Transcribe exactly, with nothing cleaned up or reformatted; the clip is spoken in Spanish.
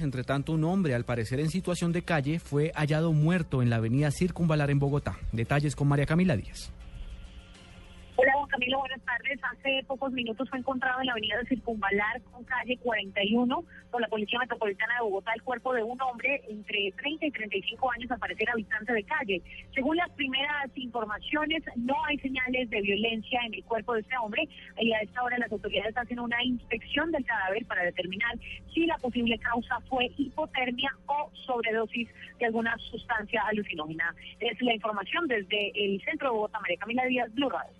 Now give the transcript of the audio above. Entre tanto, un hombre, al parecer en situación de calle, fue hallado muerto en la avenida Circunvalar en Bogotá. Detalles con María Camila Díaz. Hola, don Camilo, buenas tardes. Hace pocos minutos fue encontrado en la avenida Circunvalar con calle cuarenta y uno por la Policía Metropolitana de Bogotá el cuerpo de un hombre entre treinta y treinta y cinco años, al parecer habitante de calle. Según las primeras informaciones, no hay señales de violencia en el cuerpo de este hombre y a esta hora las autoridades hacen una inspección del cadáver para determinar si la posible causa fue hipotermia o sobredosis de alguna sustancia alucinógena. Es la información desde el centro de Bogotá. María Camila Díaz, Blu Radio.